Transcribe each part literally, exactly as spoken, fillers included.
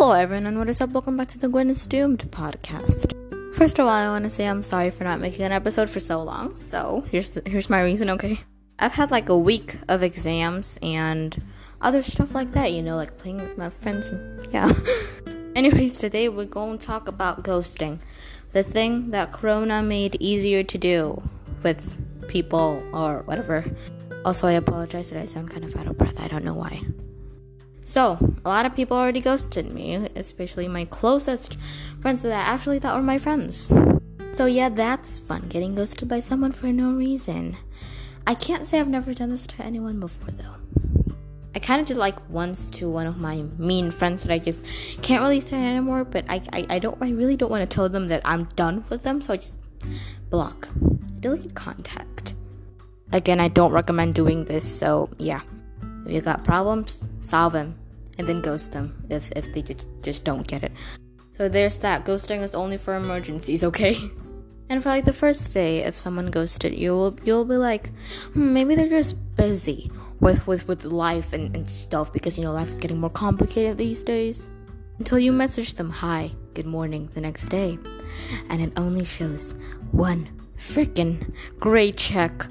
Hello everyone and what is up? Welcome back to the Gwen is Doomed podcast. First of all, I want to say I'm sorry for not making an episode for so long. So here's here's my reason, okay? I've had like a week of exams and other stuff like that, you know, like playing with my friends and yeah. Anyways, today we're going to talk about ghosting. The thing that Corona made easier to do with people or whatever. Also, I apologize that I sound kind of out of breath. I don't know why. So, a lot of people already ghosted me, especially my closest friends that I actually thought were my friends. So yeah, that's fun, getting ghosted by someone for no reason. I can't say I've never done this to anyone before, though. I kind of did like once to one of my mean friends that I just can't really stand anymore, but I, I, I don't, I really don't want to tell them that I'm done with them, so I just block, delete contact. Again, I don't recommend doing this, so yeah. If you got problems, solve them, and then ghost them if, if they just, just don't get it. So there's that. Ghosting is only for emergencies, okay? And for like the first day, if someone ghosted you, you'll, you'll be like, hmm, maybe they're just busy with, with, with life and, and stuff because, you know, life is getting more complicated these days. Until you message them, hi, good morning, the next day. And it only shows one freaking gray check.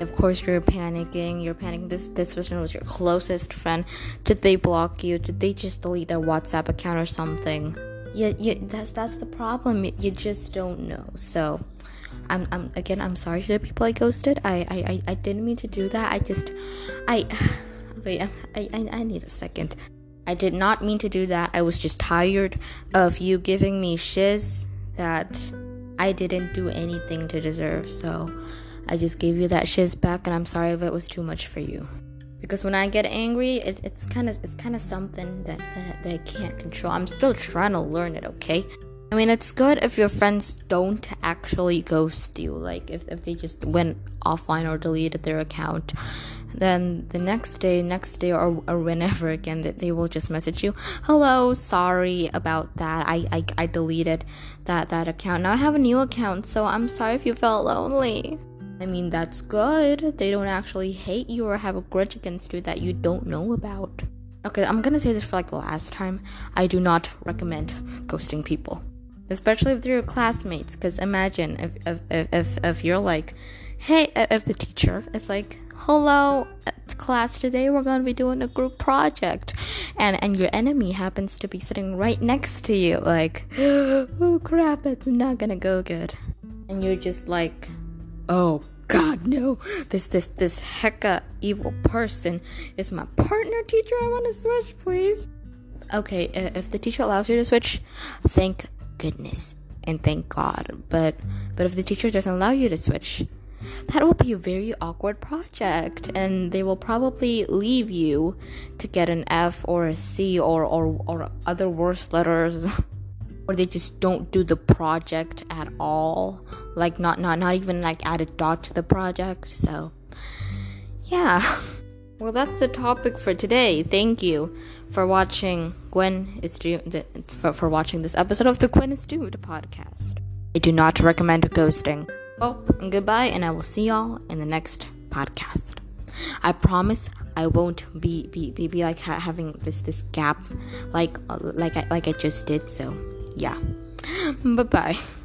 Of course, you're panicking. You're panicking. This this person was your closest friend. Did they block you? Did they just delete their WhatsApp account or something? Yeah, yeah. That's that's the problem. You, you just don't know. So, I'm I'm again. I'm sorry to the people I ghosted. I I, I, I didn't mean to do that. I just I wait. I, I I need a second. I did not mean to do that. I was just tired of you giving me shiz that I didn't do anything to deserve. So. I just gave you that shiz back, and I'm sorry if it was too much for you. Because when I get angry, it, it's kind of it's kind of something that, that, that I can't control. I'm still trying to learn it, okay? I mean, it's good if your friends don't actually ghost you. Like, if, if they just went offline or deleted their account. Then the next day, next day, or, or whenever again, that they will just message you. Hello, sorry about that. I, I, I deleted that, that account. Now I have a new account, so I'm sorry if you felt lonely. I mean, that's good. They don't actually hate you or have a grudge against you that you don't know about. Okay, I'm gonna say this for like the last time. I do not recommend ghosting people. Especially if they're your classmates. Because imagine if if, if if if you're like, hey, if the teacher is like, hello, class, today we're gonna be doing a group project. And, and your enemy happens to be sitting right next to you. Like, oh crap, that's not gonna go good. And you're just like... oh god no, this this this hecka evil person is my partner teacher, I want to switch please. Okay, if the teacher allows you to switch, thank goodness and thank god, but but if the teacher doesn't allow you to switch, that will be a very awkward project and they will probably leave you to get an F or a C or or, or other worse letters. Or they just don't do the project at all. Like, not, not, not even, like, add a dot to the project. So, yeah. Well, that's the topic for today. Thank you for watching Gwen is Doomed, for, for watching this episode of the Gwen is Doomed podcast. I do not recommend ghosting. Well, and goodbye, and I will see y'all in the next podcast. I promise I won't be, be, be, be like, ha- having this, this gap like, like I, like I just did, so... yeah. Bye-bye.